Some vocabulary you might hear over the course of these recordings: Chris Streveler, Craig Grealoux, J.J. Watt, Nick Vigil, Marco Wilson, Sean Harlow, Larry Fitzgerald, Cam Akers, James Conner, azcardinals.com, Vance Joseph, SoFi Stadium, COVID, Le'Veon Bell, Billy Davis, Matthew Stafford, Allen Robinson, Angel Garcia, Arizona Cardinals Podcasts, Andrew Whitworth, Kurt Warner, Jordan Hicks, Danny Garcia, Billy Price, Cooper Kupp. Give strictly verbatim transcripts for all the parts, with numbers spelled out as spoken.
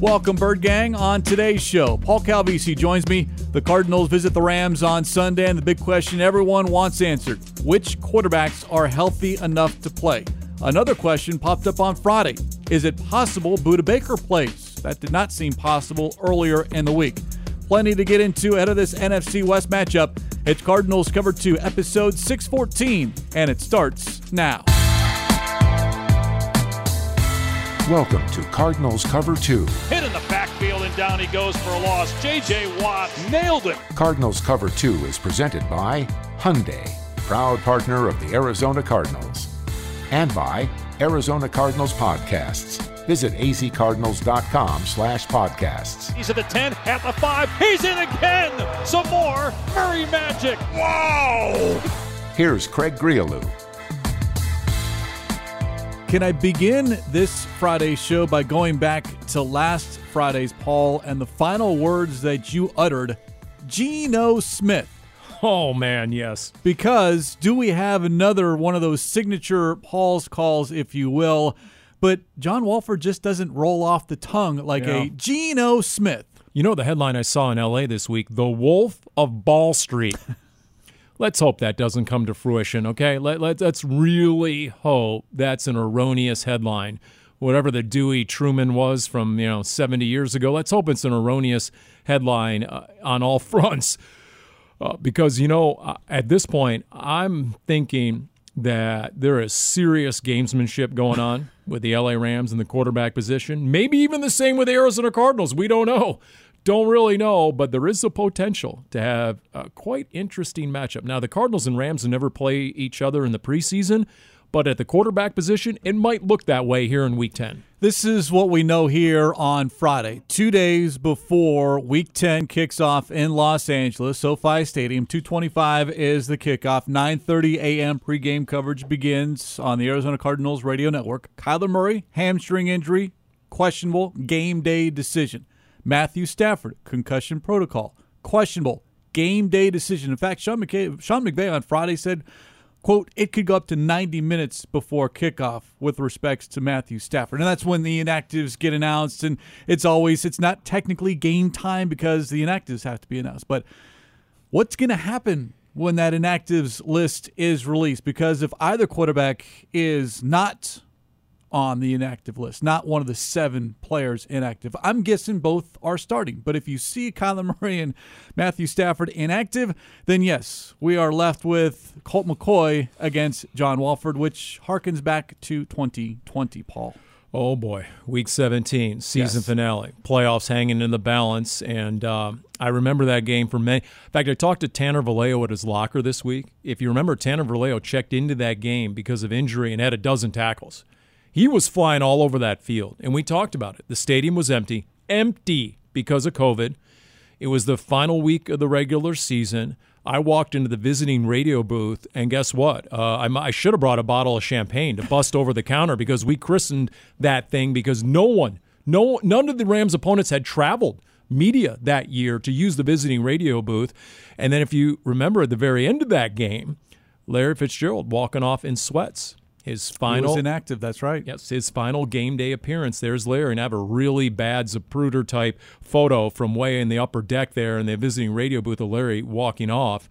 Welcome, Bird Gang. On today's show, Paul Calvisi joins me. The Cardinals visit the Rams on Sunday, and the big question everyone wants answered: which quarterbacks are healthy enough to play? Another question popped up on Friday. Is it possible Budda Baker plays? That did not seem possible earlier in the week. Plenty to get into ahead of this N F C West matchup. It's Cardinals Cover two, Episode six fourteen, and it starts now. Welcome to Cardinals Cover two. Hit in the backfield and down he goes for a loss. J J. Watt nailed it. Cardinals Cover two is presented by Hyundai, proud partner of the Arizona Cardinals, and by Arizona Cardinals Podcasts. Visit azcardinals.com slash podcasts. He's at the ten, at the five, he's in again! Some more Murray magic! Wow! Here's Craig Grealoux. Can I begin this Friday's show by going back to last Friday's, Paul, and the final words that you uttered? Gino Smith. Oh, man, yes. Because do we have another one of those signature Paul's calls, if you will? But John Wolford just doesn't roll off the tongue like yeah. a Geno Smith. You know the headline I saw in L A this week, the Wolf of Ball Street. Let's hope that doesn't come to fruition, okay? Let, let, let's really hope that's an erroneous headline. Whatever the Dewey Truman was from, you know, seventy years ago, let's hope it's an erroneous headline uh, on all fronts. Uh, because, you know, uh, at this point, I'm thinking that there is serious gamesmanship going on with the L A Rams in the quarterback position. Maybe even the same with the Arizona Cardinals. We don't know. Don't really know, but there is the potential to have a quite interesting matchup. Now, the Cardinals and Rams have never played each other in the preseason, but at the quarterback position, it might look that way here in Week ten. This is what we know here on Friday, two days before Week ten kicks off in Los Angeles, SoFi Stadium. two twenty-five is the kickoff. nine thirty a.m. pregame coverage begins on the Arizona Cardinals radio network. Kyler Murray, hamstring injury, questionable, game day decision. Matthew Stafford, concussion protocol, questionable, game day decision. In fact, Sean McVay, Sean McVay on Friday said, quote, it could go up to ninety minutes before kickoff with respects to Matthew Stafford. And that's when the inactives get announced. And it's always, it's not technically game time because the inactives have to be announced. But what's going to happen when that inactives list is released? Because if either quarterback is not on the inactive list, not one of the seven players inactive, I'm guessing both are starting. But if you see Kyler Murray and Matthew Stafford inactive, then yes, we are left with Colt McCoy against John Wolford, which harkens back to twenty twenty, Paul. Oh, boy. Week seventeen, season yes. finale, playoffs hanging in the balance. And um, I remember that game for many. In fact, I talked to Tanner Vallejo at his locker this week. If you remember, Tanner Vallejo checked into that game because of injury and had a dozen tackles. He was flying all over that field, and we talked about it. The stadium was empty, empty because of COVID. It was the final week of the regular season. I walked into the visiting radio booth, and guess what? Uh, I, I should have brought a bottle of champagne to bust over the counter because we christened that thing because no one, no, none of the Rams' opponents had traveled media that year to use the visiting radio booth. And then if you remember at the very end of that game, Larry Fitzgerald walking off in sweats. His final, he was inactive, that's right. Yes, his final game day appearance. There's Larry, and I have a really bad Zapruder-type photo from way in the upper deck there in the visiting radio booth of Larry walking off.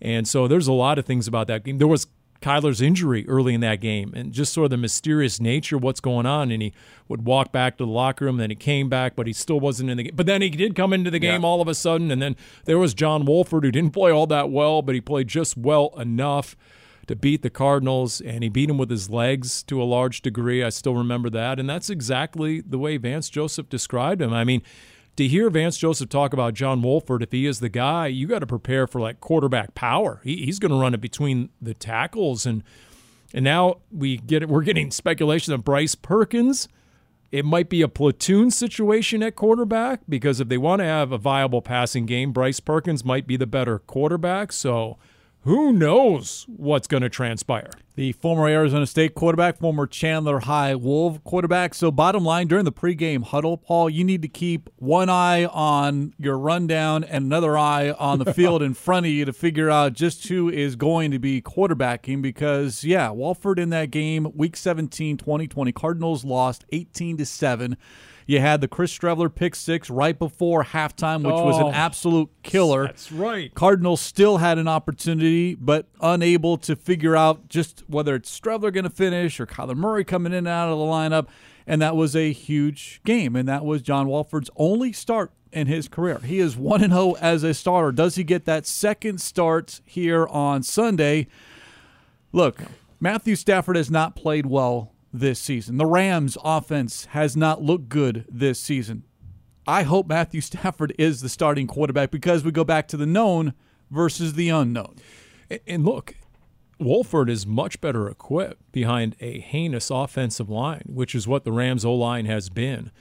And so there's a lot of things about that game. There was Kyler's injury early in that game and just sort of the mysterious nature of what's going on. And he would walk back to the locker room, then he came back, but he still wasn't in the game. But then he did come into the game yeah. all of a sudden, and then there was John Wolford, who didn't play all that well, but he played just well enough to beat the Cardinals, and he beat them with his legs to a large degree. I still remember that, and that's exactly the way Vance Joseph described him. I mean, to hear Vance Joseph talk about John Wolford, if he is the guy, you got to prepare for, like, quarterback power. He, he's going to run it between the tackles, and and now we get we're getting speculation of Bryce Perkins. It might be a platoon situation at quarterback because if they want to have a viable passing game, Bryce Perkins might be the better quarterback, so who knows what's going to transpire? The former Arizona State quarterback, former Chandler High Wolf quarterback. So bottom line, during the pregame huddle, Paul, you need to keep one eye on your rundown and another eye on the field in front of you to figure out just who is going to be quarterbacking because, yeah, Wolford in that game, Week seventeen, twenty twenty, Cardinals lost eighteen to seven. You had the Chris Streveler pick six right before halftime, which oh, was an absolute killer. That's right. Cardinals still had an opportunity, but unable to figure out just whether it's Streveler going to finish or Kyler Murray coming in and out of the lineup. And that was a huge game, and that was John Wolford's only start in his career. He is one and oh as a starter. Does he get that second start here on Sunday? Look, Matthew Stafford has not played well this season. The Rams' offense has not looked good this season. I hope Matthew Stafford is the starting quarterback, because we go back to the known versus the unknown. And look, Wolford is much better equipped behind a heinous offensive line, which is what the Rams' O-line has been.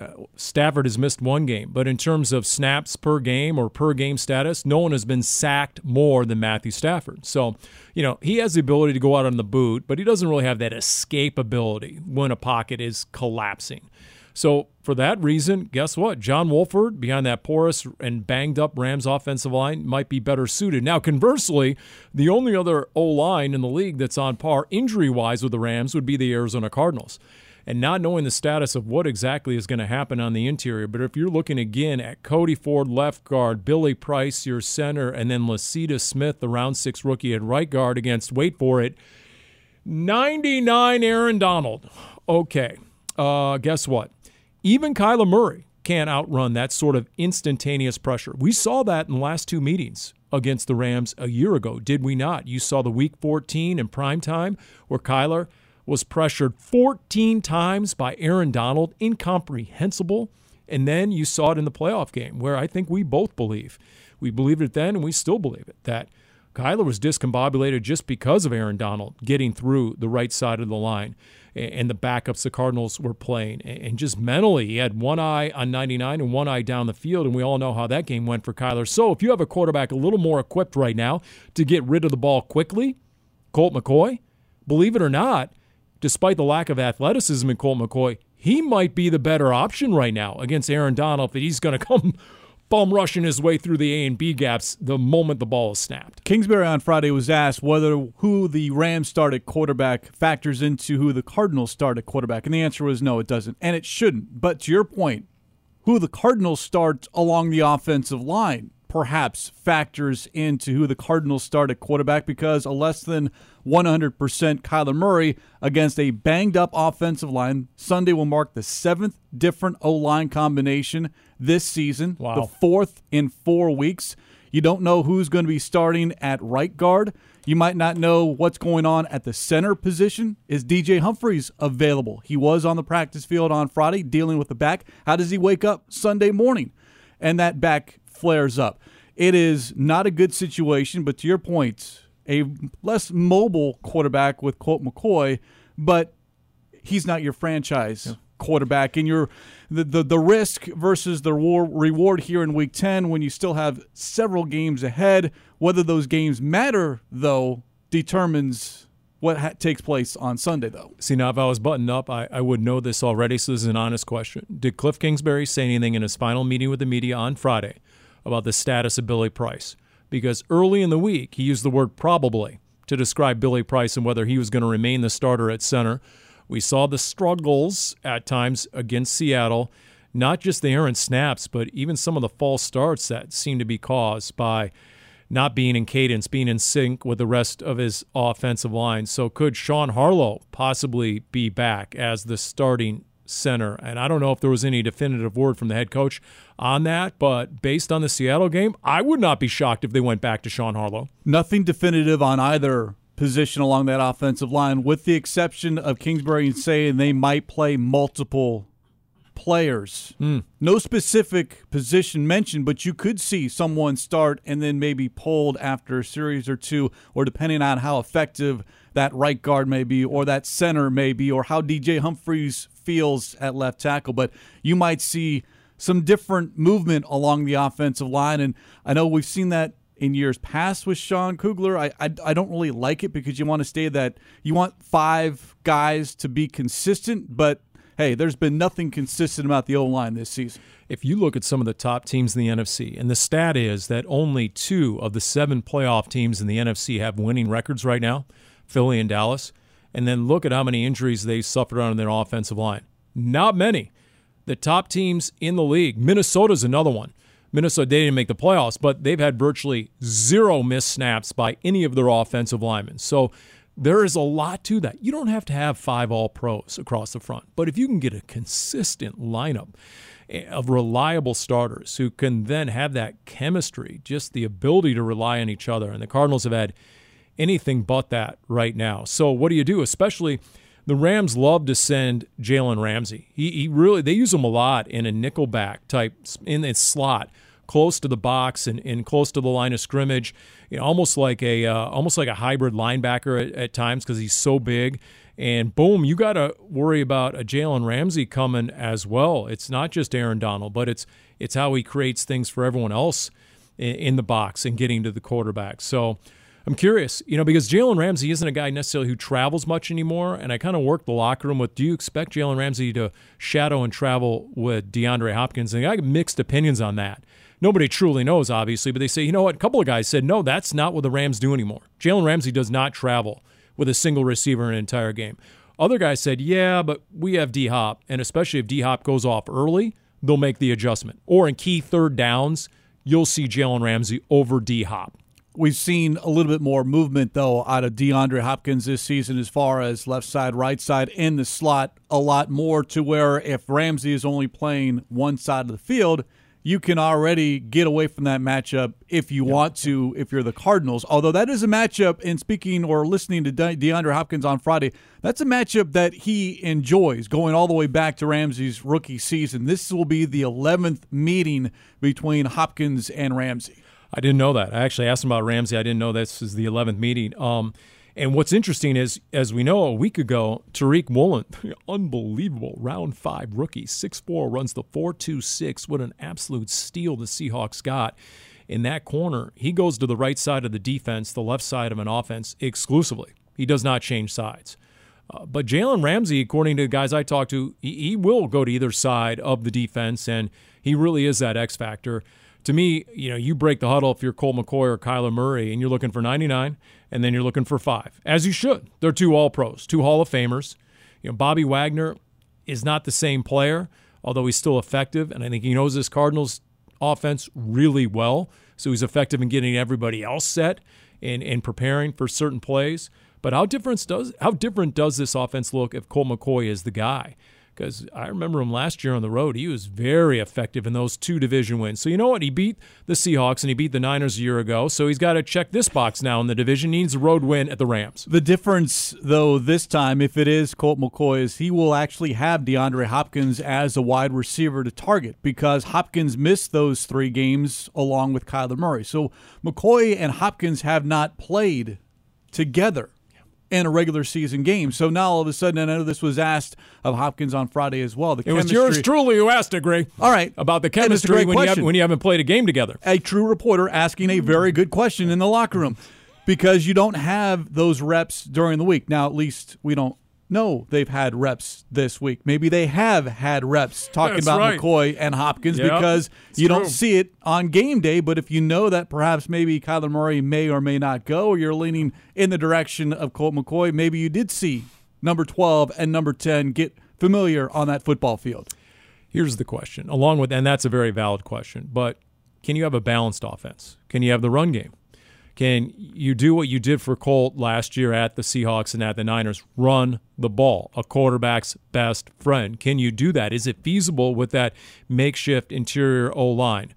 Uh, Stafford has missed one game, but in terms of snaps per game or per game status, no one has been sacked more than Matthew Stafford. So, you know, he has the ability to go out on the boot, but he doesn't really have that escapability when a pocket is collapsing. So for that reason, guess what? John Wolford, behind that porous and banged-up Rams offensive line, might be better suited. Now, conversely, the only other O-line in the league that's on par injury-wise with the Rams would be the Arizona Cardinals. And not knowing the status of what exactly is going to happen on the interior, but if you're looking again at Cody Ford, left guard, Billy Price, your center, and then Lasita Smith, the round six rookie at right guard against, wait for it, ninety-nine Aaron Donald. Okay, uh, guess what? Even Kyler Murray can't outrun that sort of instantaneous pressure. We saw that in the last two meetings against the Rams a year ago, did we not? You saw the week fourteen in primetime where Kyler was pressured fourteen times by Aaron Donald, incomprehensible. And then you saw it in the playoff game, where I think we both believe. We believed it then, and we still believe it, that Kyler was discombobulated just because of Aaron Donald getting through the right side of the line and the backups the Cardinals were playing. And just mentally, he had one eye on ninety-nine and one eye down the field, and we all know how that game went for Kyler. So if you have a quarterback a little more equipped right now to get rid of the ball quickly, Colt McCoy, believe it or not, despite the lack of athleticism in Colt McCoy, he might be the better option right now against Aaron Donald, that he's going to come bum rushing his way through the A and B gaps the moment the ball is snapped. Kingsbury on Friday was asked whether who the Rams started quarterback factors into who the Cardinals started quarterback, and the answer was no, it doesn't, and it shouldn't. But to your point, who the Cardinals start along the offensive line perhaps factors into who the Cardinals start at quarterback, because a less than one hundred percent Kyler Murray against a banged-up offensive line Sunday will mark the seventh different O-line combination this season, wow. the fourth in four weeks. You don't know who's going to be starting at right guard. You might not know what's going on at the center position. Is D J Humphries available? He was on the practice field on Friday dealing with the back. How does he wake up Sunday morning? And that back flares up. It is not a good situation, but to your point, a less mobile quarterback with Colt McCoy, but he's not your franchise yeah. quarterback. And your the, the, the risk versus the reward here in week ten, when you still have several games ahead, whether those games matter, though, determines what ha- takes place on Sunday, though. See, now, if I was buttoned up, I, I would know this already, so this is an honest question. Did Cliff Kingsbury say anything in his final meeting with the media on Friday about the status of Billy Price? Because early in the week, he used the word probably to describe Billy Price and whether he was going to remain the starter at center. We saw the struggles at times against Seattle, not just the errant snaps, but even some of the false starts that seemed to be caused by not being in cadence, being in sync with the rest of his offensive line. So could Sean Harlow possibly be back as the starting center? And I don't know if there was any definitive word from the head coach on that, but based on the Seattle game, I would not be shocked if they went back to Sean Harlow. Nothing definitive on either position along that offensive line, with the exception of Kingsbury saying they might play multiple players. Mm. No specific position mentioned, but you could see someone start and then maybe pulled after a series or two, or depending on how effective that right guard may be, or that center may be, or how D J Humphries feels at left tackle. But you might see some different movement along the offensive line, and I know we've seen that in years past with Sean Kugler. I, I I don't really like it, because you want to stay that you want five guys to be consistent, but hey, there's been nothing consistent about the O-line this season. If you look at some of the top teams in the N F C, and the stat is that only two of the seven playoff teams in the N F C have winning records right now, Philly and Dallas, and then look at how many injuries they suffered on their offensive line. Not many. the top teams in the league. Minnesota's another one. Minnesota, they didn't make the playoffs, but they've had virtually zero missed snaps by any of their offensive linemen. So there is a lot to that. You don't have to have five all-pros across the front, but if you can get a consistent lineup of reliable starters who can then have that chemistry, just the ability to rely on each other, and the Cardinals have had anything but that right now. So what do you do? Especially the Rams love to send Jalen Ramsey. He, he really they use him a lot in a nickelback type, in a slot, close to the box and, and close to the line of scrimmage. You know, almost like a uh, almost like a hybrid linebacker at, at times because he's so big. And boom, you got to worry about a Jalen Ramsey coming as well. It's not just Aaron Donald, but it's it's how he creates things for everyone else in, in the box and getting to the quarterback. So I'm curious, you know, because Jalen Ramsey isn't a guy necessarily who travels much anymore, and I kind of worked the locker room with, do you expect Jalen Ramsey to shadow and travel with DeAndre Hopkins? And I got mixed opinions on that. Nobody truly knows, obviously, but they say, you know what, a couple of guys said, no, that's not what the Rams do anymore. Jalen Ramsey does not travel with a single receiver in an entire game. Other guys said, yeah, but we have D-Hop, and especially if D-Hop goes off early, they'll make the adjustment. Or in key third downs, you'll see Jalen Ramsey over D-Hop. We've seen a little bit more movement, though, out of DeAndre Hopkins this season as far as left side, right side, in the slot, a lot more to where if Ramsey is only playing one side of the field, you can already get away from that matchup if you yeah. want to, if you're the Cardinals. Although that is a matchup, and speaking or listening to De- DeAndre Hopkins on Friday, that's a matchup that he enjoys, going all the way back to Ramsey's rookie season. This will be the eleventh meeting between Hopkins and Ramsey. I didn't know that. I actually asked him about Ramsey. I didn't know this is the eleventh meeting. Um, and what's interesting is, as we know, a week ago, Tariq Woolen, unbelievable, round five rookie, six four, runs the four two six. What an absolute steal the Seahawks got in that corner. He goes to the right side of the defense, the left side of an offense exclusively. He does not change sides. Uh, but Jalen Ramsey, according to the guys I talked to, he, he will go to either side of the defense, and he really is that X factor. To me, you know, you break the huddle if you're Colt McCoy or Kyler Murray, and you're looking for ninety-nine, and then you're looking for five, as you should. They're two All-Pros, two Hall of Famers. You know, Bobby Wagner is not the same player, although he's still effective, and I think he knows this Cardinals offense really well, so he's effective in getting everybody else set and, and preparing for certain plays. But how different does how different does this offense look if Colt McCoy is the guy? Because I remember him last year on the road. He was very effective in those two division wins. So you know what? He beat the Seahawks and he beat the Niners a year ago. So he's got to check this box now in the division. He needs a road win at the Rams. The difference, though, this time, if it is Colt McCoy, is he will actually have DeAndre Hopkins as a wide receiver to target because Hopkins missed those three games along with Kyler Murray. So McCoy and Hopkins have not played together in a regular season game. So now all of a sudden, and I know this was asked of Hopkins on Friday as well. The it chemistry. was yours truly who asked it, Greg. All right. About the chemistry when you, have, when you haven't played a game together. A true reporter asking a very good question in the locker room because you don't have those reps during the week. Now, at least we don't know they've had reps this week. Maybe they have had reps talking That's about right. McCoy and Hopkins yep. because it's you true. don't see it on game day. But if you know that perhaps maybe Kyler Murray may or may not go, or you're leaning in the direction of Colt McCoy, maybe you did see number twelve and number ten get familiar on that football field. Here's the question, along with, and that's a very valid question, but can you have a balanced offense? Can you have the run game? Can you do what you did for Colt last year at the Seahawks and at the Niners? Run the ball, a quarterback's best friend. Can you do that? Is it feasible with that makeshift interior O-line?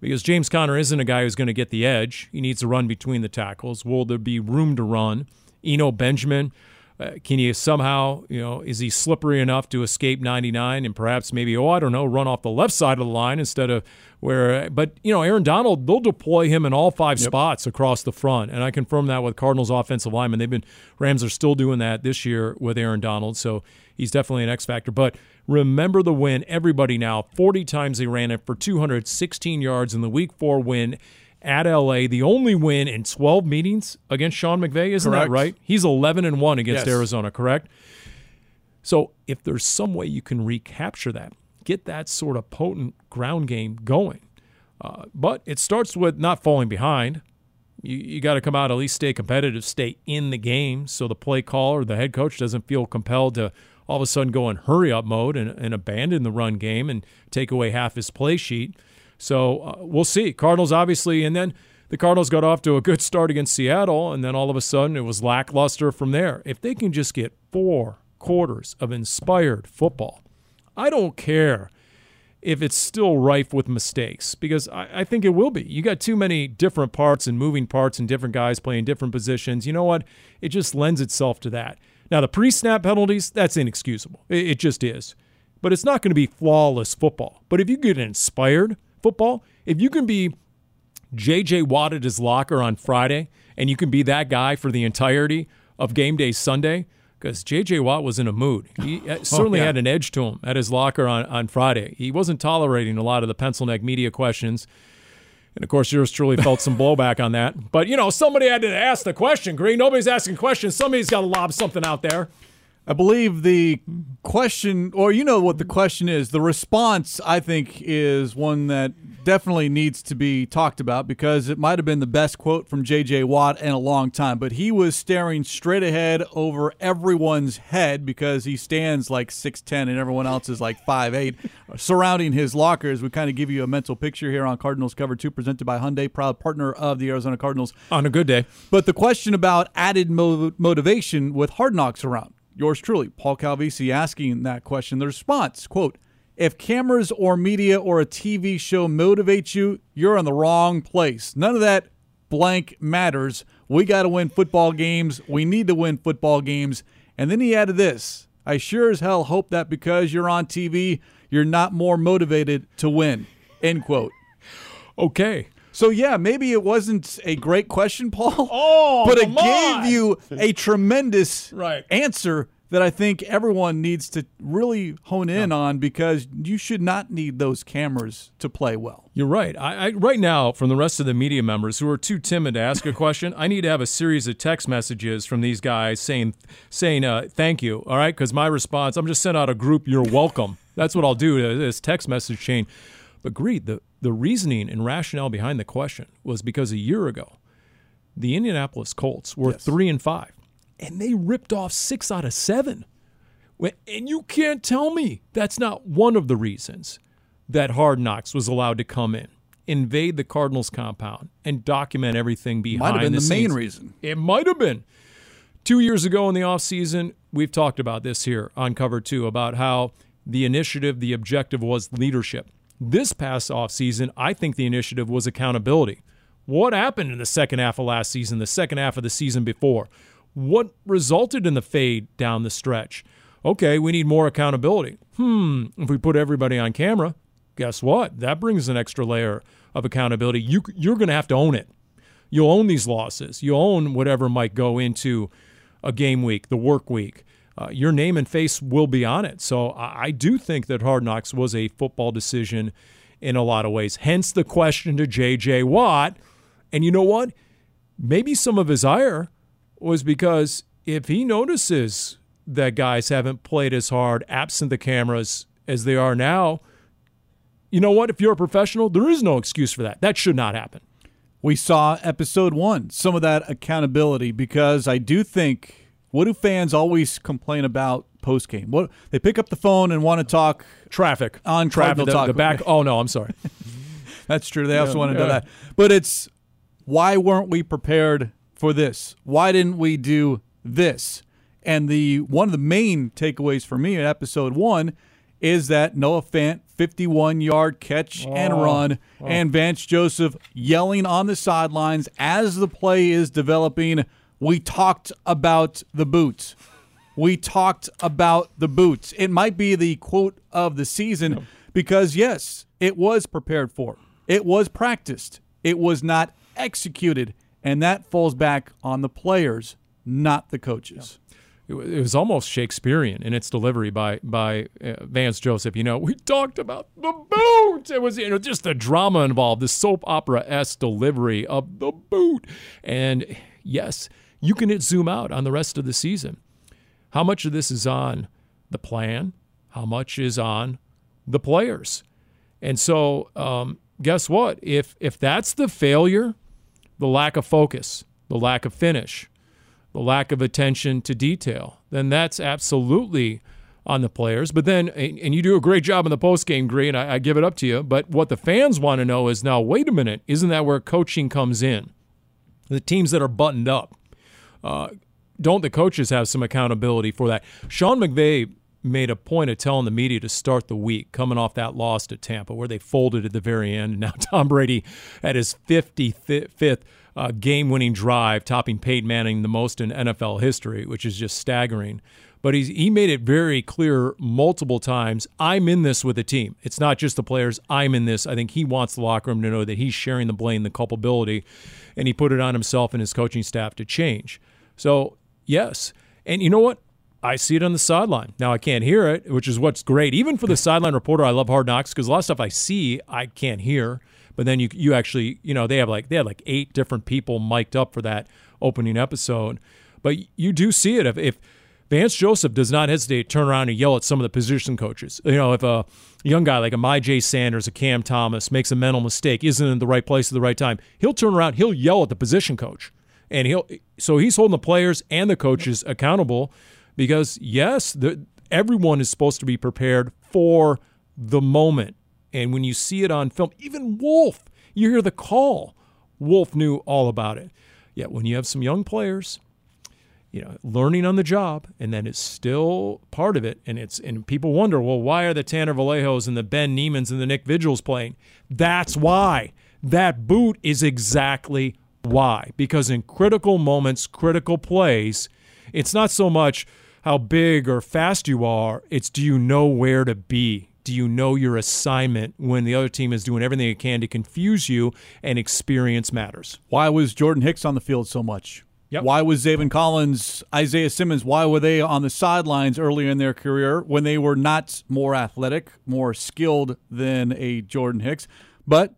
Because James Conner isn't a guy who's going to get the edge. He needs to run between the tackles. Will there be room to run? Eno Benjamin, uh, can he somehow, you know, is he slippery enough to escape ninety-nine and perhaps maybe, oh, I don't know, run off the left side of the line instead of where, but, you know, Aaron Donald, they'll deploy him in all five yep. spots across the front. And I confirm that with Cardinals offensive linemen. They've been, Rams are still doing that this year with Aaron Donald. So he's definitely an X factor. But remember the win, everybody now, forty times they ran it for two hundred sixteen yards in the week four win at L A. The only win in twelve meetings against Sean McVay, isn't correct. that right? He's eleven and one against yes. Arizona, correct? So if there's some way you can recapture that, get that sort of potent ground game going. Uh, but it starts with not falling behind. You, you got to come out, at least stay competitive, stay in the game so the play caller or the head coach doesn't feel compelled to, all of a sudden go in hurry-up mode and, and abandon the run game and take away half his play sheet. So uh, we'll see. Cardinals obviously, and then the Cardinals got off to a good start against Seattle, and then all of a sudden it was lackluster from there. If they can just get four quarters of inspired football, I don't care if it's still rife with mistakes, because I, I think it will be. You got too many different parts and moving parts and different guys playing different positions. You know what? It just lends itself to that. Now, the pre-snap penalties, that's inexcusable. It, it just is. But it's not going to be flawless football. But if you get inspired football, if you can be J J. Watt at his locker on Friday, and you can be that guy for the entirety of game day Sunday, because J J. Watt was in a mood. He certainly oh, yeah. had an edge to him at his locker on, on Friday. He wasn't tolerating a lot of the pencil neck media questions. And, of course, yours truly felt some blowback on that. But, you know, somebody had to ask the question, Green. Nobody's asking questions. Somebody's got to lob something out there. I believe the question, or you know what the question is. The response, I think, is one that definitely needs to be talked about, because it might have been the best quote from J J. Watt in a long time. But he was staring straight ahead over everyone's head, because he stands like six ten and everyone else is like five eight, surrounding his locker. As we kind of give you a mental picture here on Cardinals Cover two, presented by Hyundai, proud partner of the Arizona Cardinals. On a good day. But the question about added mo- motivation with Hard Knocks around. Yours truly, Paul Calvisi, asking that question. The response, quote, if cameras or media or a T V show motivate you, you're in the wrong place. None of that blank matters. We got to win football games. We need to win football games. And then he added this, I sure as hell hope that because you're on T V, you're not more motivated to win, end quote. Okay. So, yeah, maybe it wasn't a great question, Paul, oh, but it gave you a tremendous right. answer that I think everyone needs to really hone in yeah. on, because you should not need those cameras to play well. You're right. I, I right now, from the rest of the media members who are too timid to ask a question, I need to have a series of text messages from these guys saying, saying uh, thank you, all right? Because my response, I'm just sent out a group, you're welcome. That's what I'll do to this text message chain. But, Greed, the, the reasoning and rationale behind the question was because a year ago, the Indianapolis Colts were yes. three and five, and they ripped off six out of seven. And you can't tell me that's not one of the reasons that Hard Knocks was allowed to come in, invade the Cardinals compound, and document everything behind the scenes. Might have been the, the main reason. It might have been. Two years ago in the offseason, we've talked about this here on Cover two, about how the initiative, the objective was leadership. This past offseason, I think the initiative was accountability. What happened in the second half of last season, the second half of the season before? What resulted in the fade down the stretch? Okay, we need more accountability. Hmm, if we put everybody on camera, guess what? That brings an extra layer of accountability. You, you're going to have to own it. You'll own these losses. You'll own whatever might go into a game week, the work week. Uh, your name and face will be on it. So I, I do think that Hard Knocks was a football decision in a lot of ways. Hence the question to J J. Watt. And you know what? Maybe some of his ire was because if he notices that guys haven't played as hard, absent the cameras, as they are now, you know what? If you're a professional, there is no excuse for that. That should not happen. We saw episode one, some of that accountability, because I do think – what do fans always complain about postgame? What, they pick up the phone and want to talk traffic on Cardinal Talk. The back. Oh no, I'm sorry. That's true. They yeah, also want to yeah. do that. But it's, why weren't we prepared for this? Why didn't we do this? And the one of the main takeaways for me in episode one is that Noah Fant fifty-one yard catch oh, and run, oh. and Vance Joseph yelling on the sidelines as the play is developing. We talked about the boots. We talked about the boots. It might be the quote of the season no. because, yes, it was prepared for. It was practiced. It was not executed. And that falls back on the players, not the coaches. No. It was almost Shakespearean in its delivery by by uh, Vance Joseph. You know, we talked about the boots. It was, you know, just the drama involved, the soap opera-esque delivery of the boot. And, yes, you can zoom out on the rest of the season. How much of this is on the plan? How much is on the players? And so um, guess what? If if that's the failure, the lack of focus, the lack of finish, the lack of attention to detail, then that's absolutely on the players. But then, and you do a great job in the postgame, Green, I, I give it up to you. But what the fans want to know is, now, wait a minute, isn't that where coaching comes in? The teams that are buttoned up, uh, don't the coaches have some accountability for that? Sean McVay made a point of telling the media to start the week, coming off that loss to Tampa, where they folded at the very end. And now Tom Brady at his fifty-fifth uh, game-winning drive, topping Peyton Manning the most in N F L history, which is just staggering. But he's, he made it very clear multiple times, I'm in this with the team. It's not just the players. I'm in this. I think he wants the locker room to know that he's sharing the blame, the culpability, and he put it on himself and his coaching staff to change. So, yes. And you know what? I see it on the sideline. Now, I can't hear it, which is what's great. Even for the sideline reporter, I love Hard Knocks, because a lot of stuff I see, I can't hear. But then you you actually, you know, they have like they had like eight different people mic'd up for that opening episode. But you do see it. If, if Vance Joseph does not hesitate to turn around and yell at some of the position coaches, you know, if a young guy like a MyJ Sanders, a Cam Thomas makes a mental mistake, isn't in the right place at the right time, he'll turn around, he'll yell at the position coach. And he'll so he's holding the players and the coaches accountable. Because, yes, the, everyone is supposed to be prepared for the moment. And when you see it on film, even Wolf, you hear the call. Wolf knew all about it. Yet when you have some young players, you know, learning on the job, and then it's still part of it, and it's and people wonder, well, why are the Tanner Vallejos and the Ben Neemans and the Nick Vigils playing? That's why. That boot is exactly why. Because in critical moments, critical plays, it's not so much how big or fast you are, it's do you know where to be? Do you know your assignment when the other team is doing everything it can to confuse you, and experience matters? Why was Jordan Hicks on the field so much? Yep. Why was Zaven Collins, Isaiah Simmons, why were they on the sidelines earlier in their career when they were not more athletic, more skilled than a Jordan Hicks? But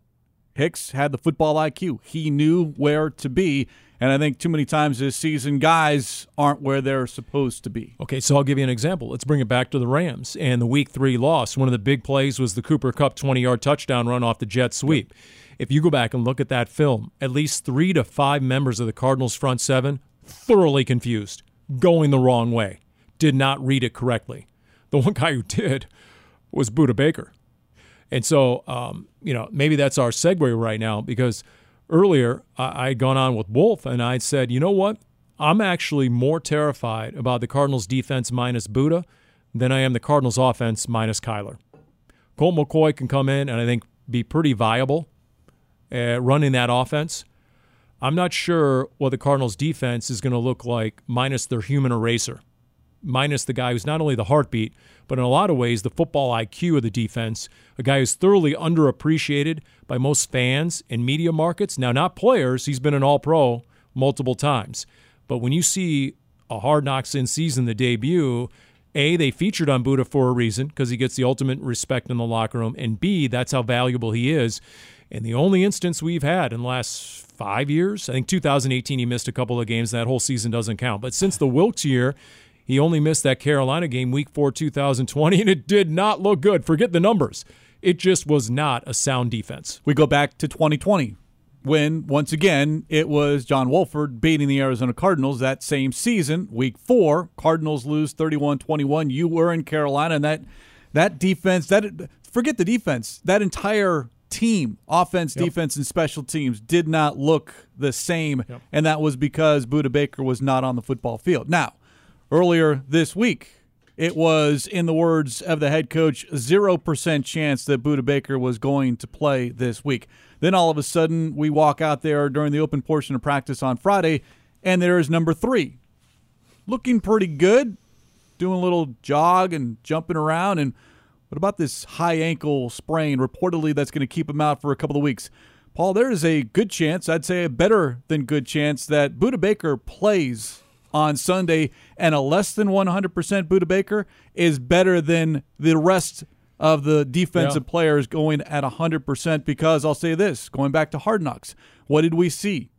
Hicks had the football I Q. He knew where to be. And I think too many times this season, guys aren't where they're supposed to be. Okay, so I'll give you an example. Let's bring it back to the Rams and the Week three loss. One of the big plays was the Cooper Kupp twenty-yard touchdown run off the jet sweep. Yep. If you go back and look at that film, at least three to five members of the Cardinals' front seven thoroughly confused, going the wrong way, did not read it correctly. The one guy who did was Budda Baker. And so, um, you know, maybe that's our segue right now, because – earlier, I had gone on with Wolf, and I said, you know what? I'm actually more terrified about the Cardinals' defense minus Budda than I am the Cardinals' offense minus Kyler. Colt McCoy can come in and I think be pretty viable uh, running that offense. I'm not sure what the Cardinals' defense is going to look like minus their human eraser, minus the guy who's not only the heartbeat, but in a lot of ways the football I Q of the defense, a guy who's thoroughly underappreciated by most fans and media markets. Now, not players. He's been an all-pro multiple times. But when you see a Hard Knocks in season, the debut, A, they featured on Budda for a reason, because he gets the ultimate respect in the locker room, and B, that's how valuable he is. And the only instance we've had in the last five years, I think two thousand eighteen he missed a couple of games, and that whole season doesn't count. But since the Wilkes year, he only missed that Carolina game week four, two thousand twenty, and it did not look good. Forget the numbers. It just was not a sound defense. We go back to twenty twenty when, once again, it was John Wolford beating the Arizona Cardinals that same season. Week four, Cardinals lose thirty-one twenty-one. You were in Carolina, and that that defense, that forget the defense, that entire team, offense, yep. defense, and special teams did not look the same, yep. and that was because Budda Baker was not on the football field. Now, earlier this week, it was, in the words of the head coach, zero percent chance that Budda Baker was going to play this week. Then all of a sudden, we walk out there during the open portion of practice on Friday, and there is number three. Looking pretty good, doing a little jog and jumping around. And what about this high ankle sprain? Reportedly, that's going to keep him out for a couple of weeks. Paul, there is a good chance, I'd say a better than good chance, that Budda Baker plays on Sunday, and a less than one hundred percent Budda Baker is better than the rest of the defensive yeah. players going at one hundred percent, because I'll say this, going back to Hard Knocks, what did we see?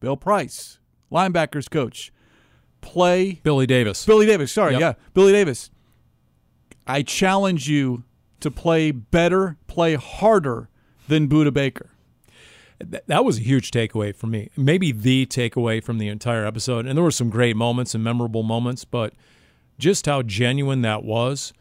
Bill Price, linebackers coach, play Billy Davis. Billy Davis, sorry, yep. yeah, Billy Davis. I challenge you to play better, play harder than Budda Baker. That was a huge takeaway for me, maybe the takeaway from the entire episode. And there were some great moments and memorable moments, but just how genuine that was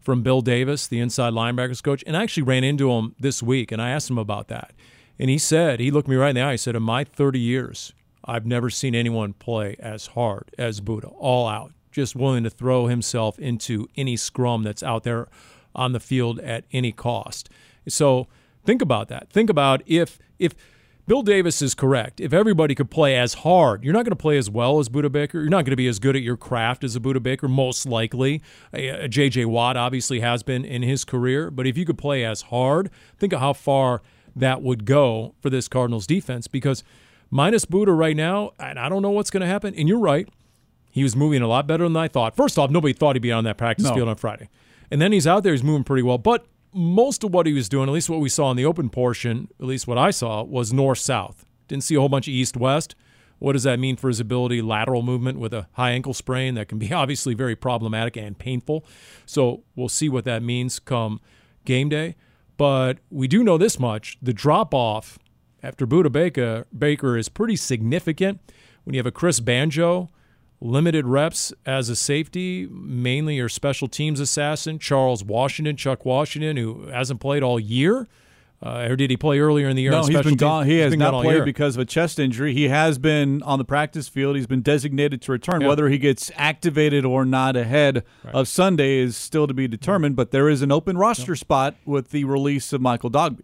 from Bill Davis, the inside linebackers coach. And I actually ran into him this week, and I asked him about that. And he said, he looked me right in the eye, he said, in my thirty years, I've never seen anyone play as hard as Budda, all out, just willing to throw himself into any scrum that's out there on the field at any cost. So think about that. Think about if if Bill Davis is correct, if everybody could play as hard, you're not going to play as well as Budda Baker. You're not going to be as good at your craft as a Budda Baker, most likely. J J. Watt obviously has been in his career. But if you could play as hard, think of how far that would go for this Cardinals defense, because minus Budda right now, and I don't know what's going to happen. And you're right, he was moving a lot better than I thought. First off, nobody thought he'd be on that practice no. field on Friday. And then he's out there, he's moving pretty well. But most of what he was doing, at least what we saw in the open portion, at least what I saw, was north-south. Didn't see a whole bunch of east-west. What does that mean for his ability? Lateral movement with a high ankle sprain that can be obviously very problematic and painful. So we'll see what that means come game day. But we do know this much. The drop-off after Budda Baker, Baker is pretty significant. When you have a Chris Banjo, limited reps as a safety, mainly your special teams assassin, Charles Washington, Chuck Washington, who hasn't played all year. Uh, or did he play earlier in the year? No, on he's been gone. He he's has been not gone played year. because of a chest injury. He has been on the practice field. He's been designated to return. Yep. Whether he gets activated or not ahead right. of Sunday is still to be determined, but there is an open roster yep. spot with the release of Michael Dogby.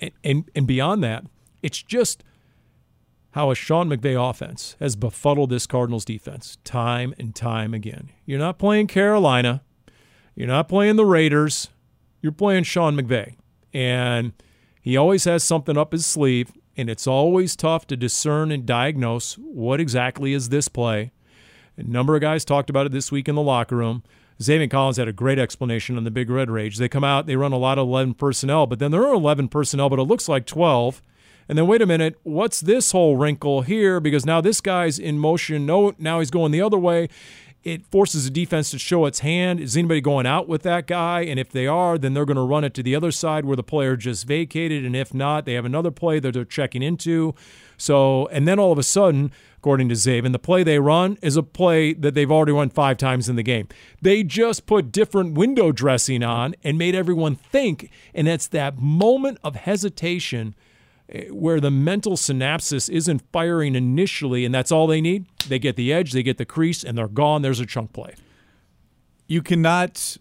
And, and, and beyond that, it's just how a Sean McVay offense has befuddled this Cardinals defense time and time again. You're not playing Carolina. You're not playing the Raiders. You're playing Sean McVay. And he always has something up his sleeve, and it's always tough to discern and diagnose what exactly is this play. A number of guys talked about it this week in the locker room. Zaven Collins had a great explanation on the Big Red Rage. They come out, they run a lot of eleven personnel, but then there are eleven personnel, but it looks like twelve. And then, wait a minute, what's this whole wrinkle here? Because now this guy's in motion. No, now he's going the other way. It forces the defense to show its hand. Is anybody going out with that guy? And if they are, then they're going to run it to the other side where the player just vacated. And if not, they have another play that they're checking into. So, and then all of a sudden, according to Zaven, the play they run is a play that they've already run five times in the game. They just put different window dressing on and made everyone think. And it's that moment of hesitation where the mental synapses isn't firing initially, and that's all they need. They get the edge, they get the crease, and they're gone. There's a chunk play. You cannot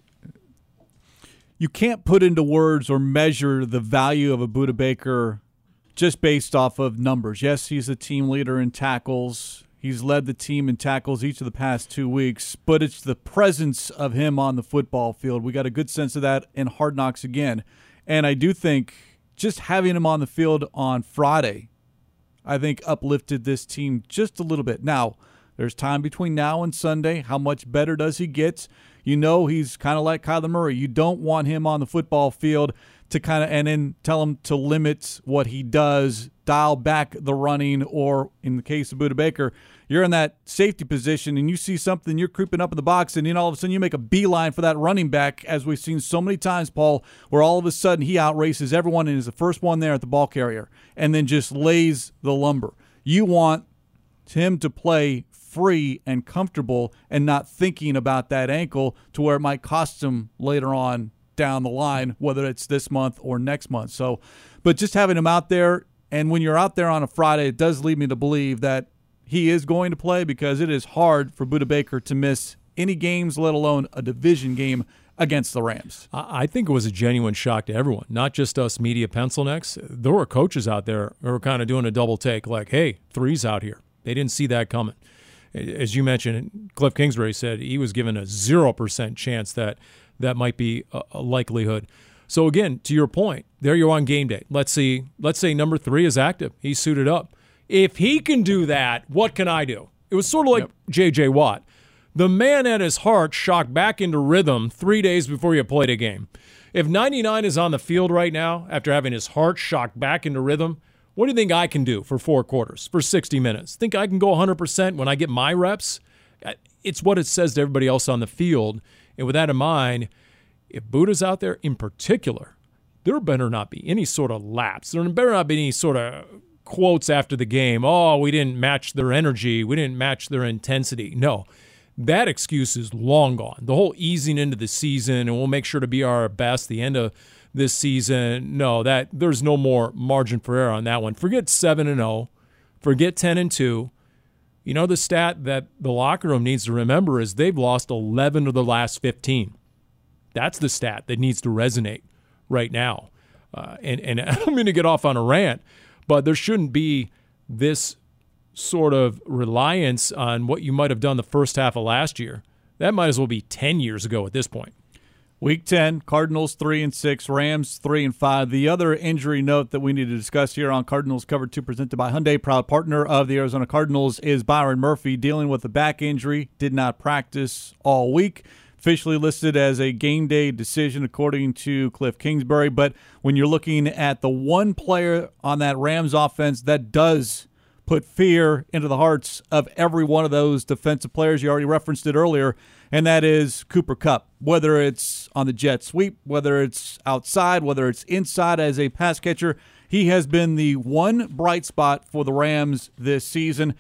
– you can't put into words or measure the value of a Budda Baker just based off of numbers. Yes, he's a team leader in tackles. He's led the team in tackles each of the past two weeks, but it's the presence of him on the football field. We got a good sense of that in Hard Knocks again. And I do think – just having him on the field on Friday, I think, uplifted this team just a little bit. Now, there's time between now and Sunday. How much better does he get? You know, he's kind of like Kyler Murray. You don't want him on the football field to kind of and then tell him to limit what he does, dial back the running, or in the case of Budda Baker, you're in that safety position and you see something, you're creeping up in the box, and then all of a sudden you make a beeline for that running back, as we've seen so many times, Paul, where all of a sudden he outraces everyone and is the first one there at the ball carrier and then just lays the lumber. You want him to play free and comfortable and not thinking about that ankle to where it might cost him later on down the line, whether it's this month or next month. So, but just having him out there, and when you're out there on a Friday, it does lead me to believe that he is going to play, because it is hard for Budda Baker to miss any games, let alone a division game against the Rams. I think it was a genuine shock to everyone, not just us media pencil necks. There were coaches out there who were kind of doing a double take, like, hey, three's out here. They didn't see that coming. As you mentioned, Cliff Kingsbury said he was given a zero percent chance that that might be a likelihood. So, again, to your point, there you're on game day. Let's see. Let's say number three is active. He's suited up. If he can do that, what can I do? It was sort of like yep. J J. Watt. The man at his heart shocked back into rhythm three days before you played a game. If ninety-nine is on the field right now after having his heart shocked back into rhythm, what do you think I can do for four quarters, for sixty minutes? Think I can go one hundred percent when I get my reps? It's what it says to everybody else on the field. And with that in mind, if Budda's out there in particular, there better not be any sort of lapse. There better not be any sort of quotes after the game, oh, we didn't match their energy, we didn't match their intensity. No, that excuse is long gone. The whole easing into the season and we'll make sure to be our best the end of this season, no, that there's no more margin for error on that one. Forget seven and oh, forget ten and two. You know, the stat that the locker room needs to remember is they've lost eleven of the last fifteen. That's the stat that needs to resonate right now. Uh, and, and I'm going to get off on a rant, but there shouldn't be this sort of reliance on what you might have done the first half of last year. That might as well be ten years ago at this point. Week ten, Cardinals three and six, Rams three and five. The other injury note that we need to discuss here on Cardinals Cover two, presented by Hyundai, proud partner of the Arizona Cardinals, is Byron Murphy, dealing with a back injury, did not practice all week. Officially listed as a game day decision, according to Cliff Kingsbury. But when you're looking at the one player on that Rams offense that does put fear into the hearts of every one of those defensive players. You already referenced it earlier, and that is Cooper Kupp. Whether it's on the jet sweep, whether it's outside, whether it's inside as a pass catcher, he has been the one bright spot for the Rams this season.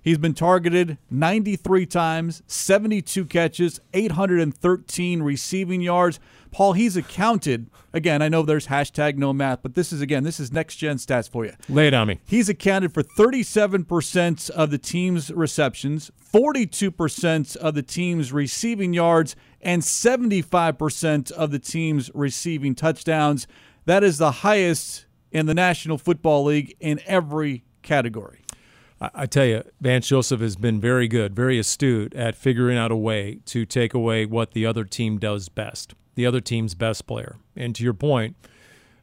He's been targeted ninety-three times, seventy-two catches, eight hundred thirteen receiving yards. Paul, he's accounted, again, I know there's hashtag no math, but this is, again, this is next-gen stats for you. Lay it on me. He's accounted for thirty-seven percent of the team's receptions, forty-two percent of the team's receiving yards, and seventy-five percent of the team's receiving touchdowns. That is the highest in the National Football League in every category. I tell you, Vance Joseph has been very good, very astute at figuring out a way to take away what the other team does best, the other team's best player. And to your point,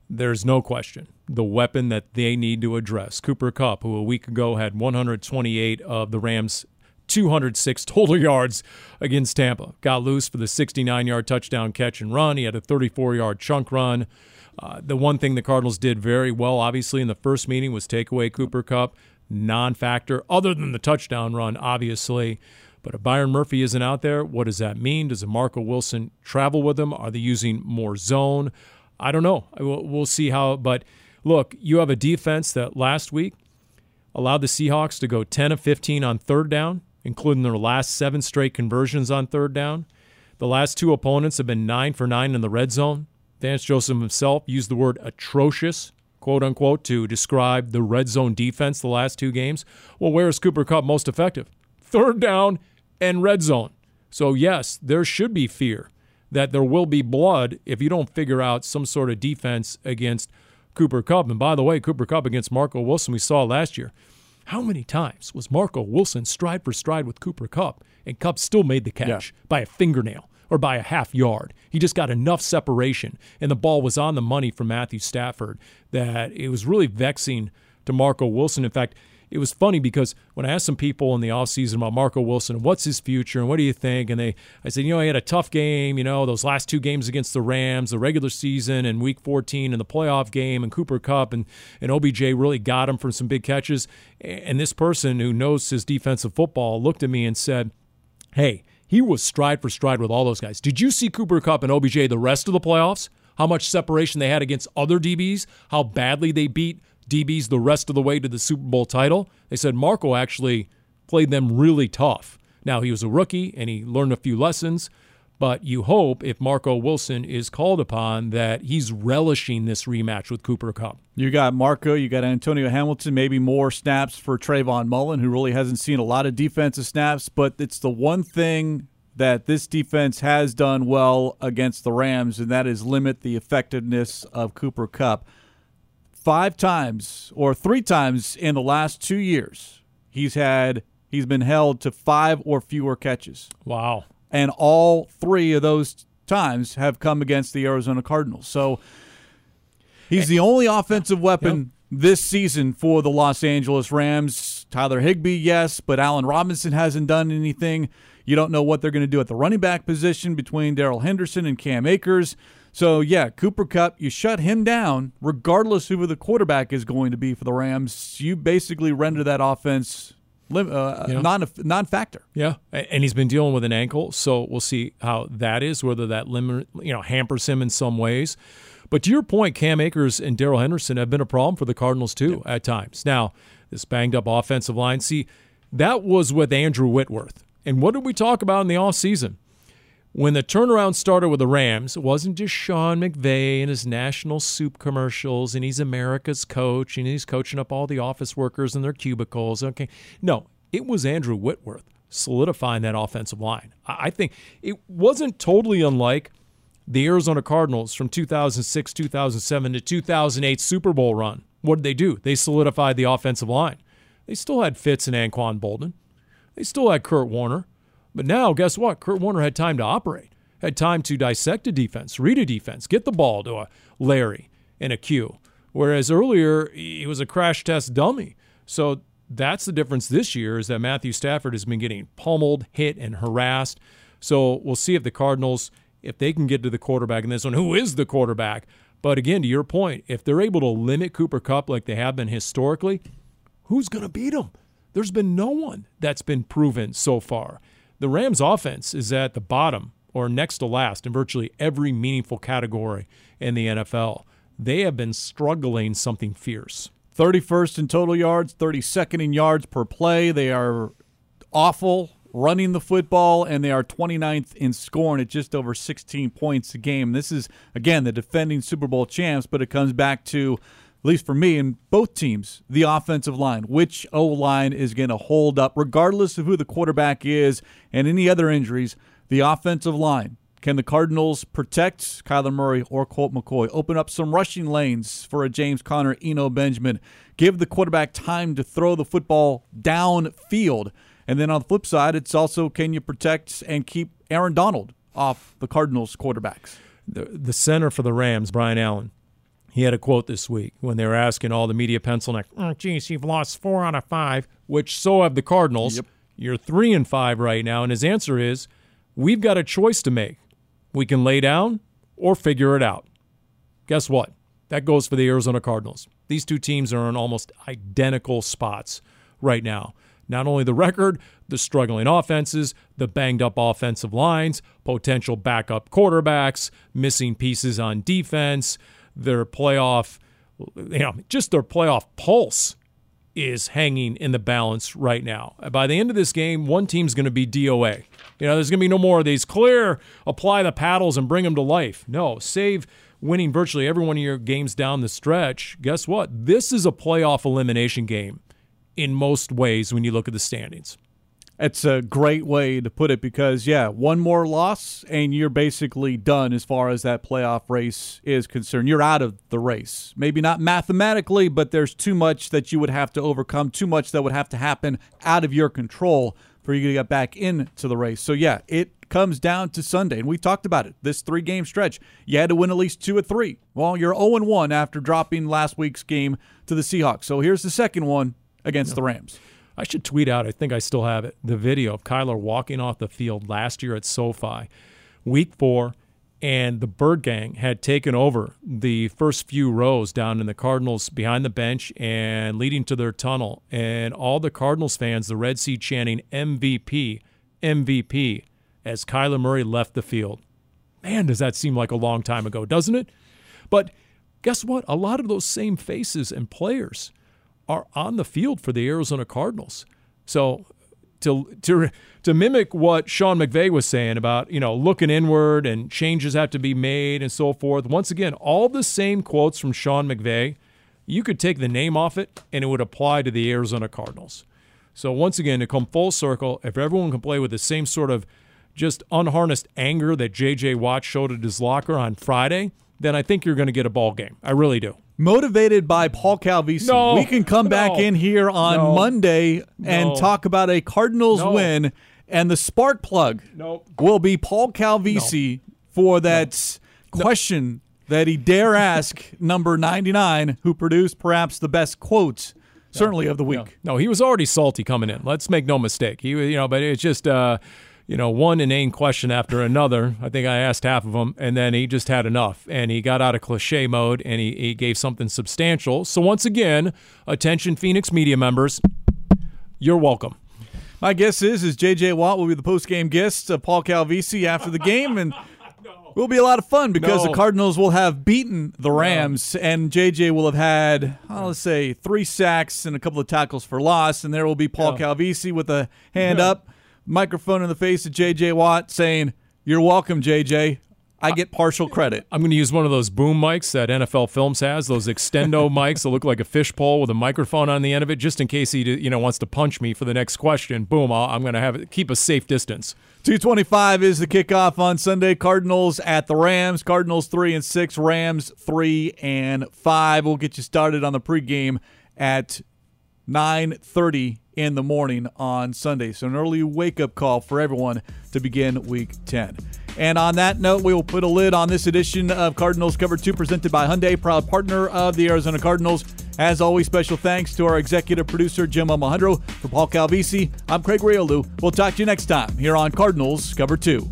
there's no question the weapon that they need to address. Cooper Kupp, who a week ago had one hundred twenty-eight of the Rams' two hundred six total yards against Tampa, got loose for the sixty-nine-yard touchdown catch and run. He had a thirty-four-yard chunk run. Uh, the one thing the Cardinals did very well, obviously, in the first meeting was take away Cooper Kupp. Non-factor, other than the touchdown run, obviously. But if Byron Murphy isn't out there, what does that mean? Does Marco Wilson travel with him? Are they using more zone? I don't know. We'll see how. But, look, you have a defense that last week allowed the Seahawks to go ten of fifteen on third down, including their last seven straight conversions on third down. The last two opponents have been nine for nine in the red zone. Vance Joseph himself used the word atrocious, quote-unquote, to describe the red zone defense the last two games. Well, where is Cooper Kupp most effective? Third down and red zone. So, yes, there should be fear that there will be blood if you don't figure out some sort of defense against Cooper Kupp. And, by the way, Cooper Kupp against Marco Wilson we saw last year. How many times was Marco Wilson stride for stride with Cooper Kupp, and Kupp still made the catch yeah. by a fingernail or by a half yard? He just got enough separation, and the ball was on the money for Matthew Stafford that it was really vexing to Marco Wilson. In fact, it was funny because when I asked some people in the offseason about Marco Wilson, what's his future and what do you think? And they, I said, you know, he had a tough game, you know, those last two games against the Rams, the regular season and week fourteen and the playoff game, and Cooper Kupp and, and O B J really got him from some big catches. And this person who knows his defensive football looked at me and said, hey, he was stride for stride with all those guys. Did you see Cooper Kupp and O B J the rest of the playoffs? How much separation they had against other D Bs? How badly they beat D Bs the rest of the way to the Super Bowl title? They said Marco actually played them really tough. Now, he was a rookie, and he learned a few lessons, but you hope if Marco Wilson is called upon that he's relishing this rematch with Cooper Kupp. You got Marco, you got Antonio Hamilton, maybe more snaps for Trayvon Mullen, who really hasn't seen a lot of defensive snaps, but it's the one thing that this defense has done well against the Rams, and that is limit the effectiveness of Cooper Kupp. Five times or three times in the last two years, he's had he's been held to five or fewer catches. Wow. And all three of those times have come against the Arizona Cardinals. So he's the only offensive weapon yep. this season for the Los Angeles Rams. Tyler Higbee, yes, but Allen Robinson hasn't done anything. You don't know what they're going to do at the running back position between Darrell Henderson and Cam Akers. So, yeah, Cooper Kupp, you shut him down regardless who the quarterback is going to be for the Rams. You basically render that offense Uh, you know, non, non-factor. Yeah, and he's been dealing with an ankle, so we'll see how that is, whether that lim- you know hampers him in some ways. But to your point, Cam Akers and Darrell Henderson have been a problem for the Cardinals too yeah. at times. Now, this banged-up offensive line, see, that was with Andrew Whitworth. And what did we talk about in the offseason? When the turnaround started with the Rams, it wasn't just Sean McVay and his national soup commercials and he's America's coach and he's coaching up all the office workers in their cubicles. Okay, no, it was Andrew Whitworth solidifying that offensive line. I think it wasn't totally unlike the Arizona Cardinals from two thousand six, two thousand seven to two thousand eight Super Bowl run. What did they do? They solidified the offensive line. They still had Fitz and Anquan Boldin. They still had Kurt Warner. But now, guess what? Kurt Warner had time to operate, had time to dissect a defense, read a defense, get the ball to a Larry and a Q. Whereas earlier, he was a crash test dummy. So that's the difference this year is that Matthew Stafford has been getting pummeled, hit, and harassed. So we'll see if the Cardinals, if they can get to the quarterback in this one, who is the quarterback? But again, to your point, if they're able to limit Cooper Kupp like they have been historically, who's going to beat him? There's been no one that's been proven so far. The Rams' offense is at the bottom or next to last in virtually every meaningful category in the N F L. They have been struggling something fierce. thirty-first in total yards, thirty-second in yards per play. They are awful running the football, and they are twenty-ninth in scoring at just over sixteen points a game. This is, again, the defending Super Bowl champs, but it comes back to, at least for me and both teams, the offensive line. Which O-line is going to hold up, regardless of who the quarterback is and any other injuries, the offensive line. Can the Cardinals protect Kyler Murray or Colt McCoy? Open up some rushing lanes for a James Conner, Eno Benjamin. Give the quarterback time to throw the football downfield. And then on the flip side, it's also can you protect and keep Aaron Donald off the Cardinals quarterbacks? The, the center for the Rams, Brian Allen. He had a quote this week when they were asking all the media pencil neck, oh, geez, you've lost four out of five, which so have the Cardinals. Yep. You're three and five right now. And his answer is, we've got a choice to make. We can lay down or figure it out. Guess what? That goes for the Arizona Cardinals. These two teams are in almost identical spots right now. Not only the record, the struggling offenses, the banged-up offensive lines, potential backup quarterbacks, missing pieces on defense, their playoff, you know, just their playoff pulse is hanging in the balance right now. By the end of this game, one team's going to be D O A. You know, there's going to be no more of these clear, apply the paddles and bring them to life. No, save winning virtually every one of your games down the stretch. Guess what? This is a playoff elimination game in most ways when you look at the standings. It's a great way to put it because, yeah, one more loss and you're basically done as far as that playoff race is concerned. You're out of the race. Maybe not mathematically, but there's too much that you would have to overcome, too much that would have to happen out of your control for you to get back into the race. So, yeah, it comes down to Sunday, and we talked about it, this three-game stretch. You had to win at least two or three. Well, you're oh and one after dropping last week's game to the Seahawks. So here's the second one against the Rams. I should tweet out, I think I still have it, the video of Kyler walking off the field last year at SoFi, week four, and the Bird Gang had taken over the first few rows down in the Cardinals behind the bench and leading to their tunnel. And all the Cardinals fans, the Red Sea chanting M V P, M V P, as Kyler Murray left the field. Man, does that seem like a long time ago, doesn't it? But guess what? A lot of those same faces and players are on the field for the Arizona Cardinals. So to to to mimic what Sean McVay was saying about, you know, looking inward and changes have to be made and so forth, once again, all the same quotes from Sean McVay, you could take the name off it and it would apply to the Arizona Cardinals. So once again, to come full circle, if everyone can play with the same sort of just unharnessed anger that J J. Watt showed at his locker on Friday, then I think you're going to get a ball game. I really do. Motivated by Paul Calvisi, no, we can come no, back in here on no, Monday and no, talk about a Cardinals no, win, and the spark plug no, will be Paul Calvisi no, for that no, question no, that he dare ask number ninety-nine, who produced perhaps the best quotes, no, certainly of the week. No. no, he was already salty coming in. Let's make no mistake. He, you know, but it's just uh, you know, one inane question after another. I think I asked half of them, and then he just had enough. And he got out of cliche mode, and he, he gave something substantial. So once again, attention Phoenix media members, you're welcome. My guess is is J J. Watt will be the post-game guest of Paul Calvisi after the game, and no, it will be a lot of fun because no, the Cardinals will have beaten the Rams, no, and J J will have had, I'll no, say, three sacks and a couple of tackles for loss, and there will be Paul no, Calvisi with a hand no, up. microphone in the face of J J. Watt saying, "You're welcome, J J. I get partial credit." I'm going to use one of those boom mics that N F L Films has, those extendo mics that look like a fishbowl with a microphone on the end of it, just in case he you know wants to punch me for the next question. Boom, I'm going to have it, keep a safe distance. two twenty-five is the kickoff on Sunday. Cardinals at the Rams. Cardinals three and six, Rams three and five. We'll get you started on the pregame at nine thirty in the morning on Sunday. So an early wake-up call for everyone to begin Week ten. And on that note, we will put a lid on this edition of Cardinals Cover two, presented by Hyundai, proud partner of the Arizona Cardinals. As always, special thanks to our executive producer, Jim Almohandro. For Paul Calvisi, I'm Craig Grealoux. We'll talk to you next time here on Cardinals Cover two.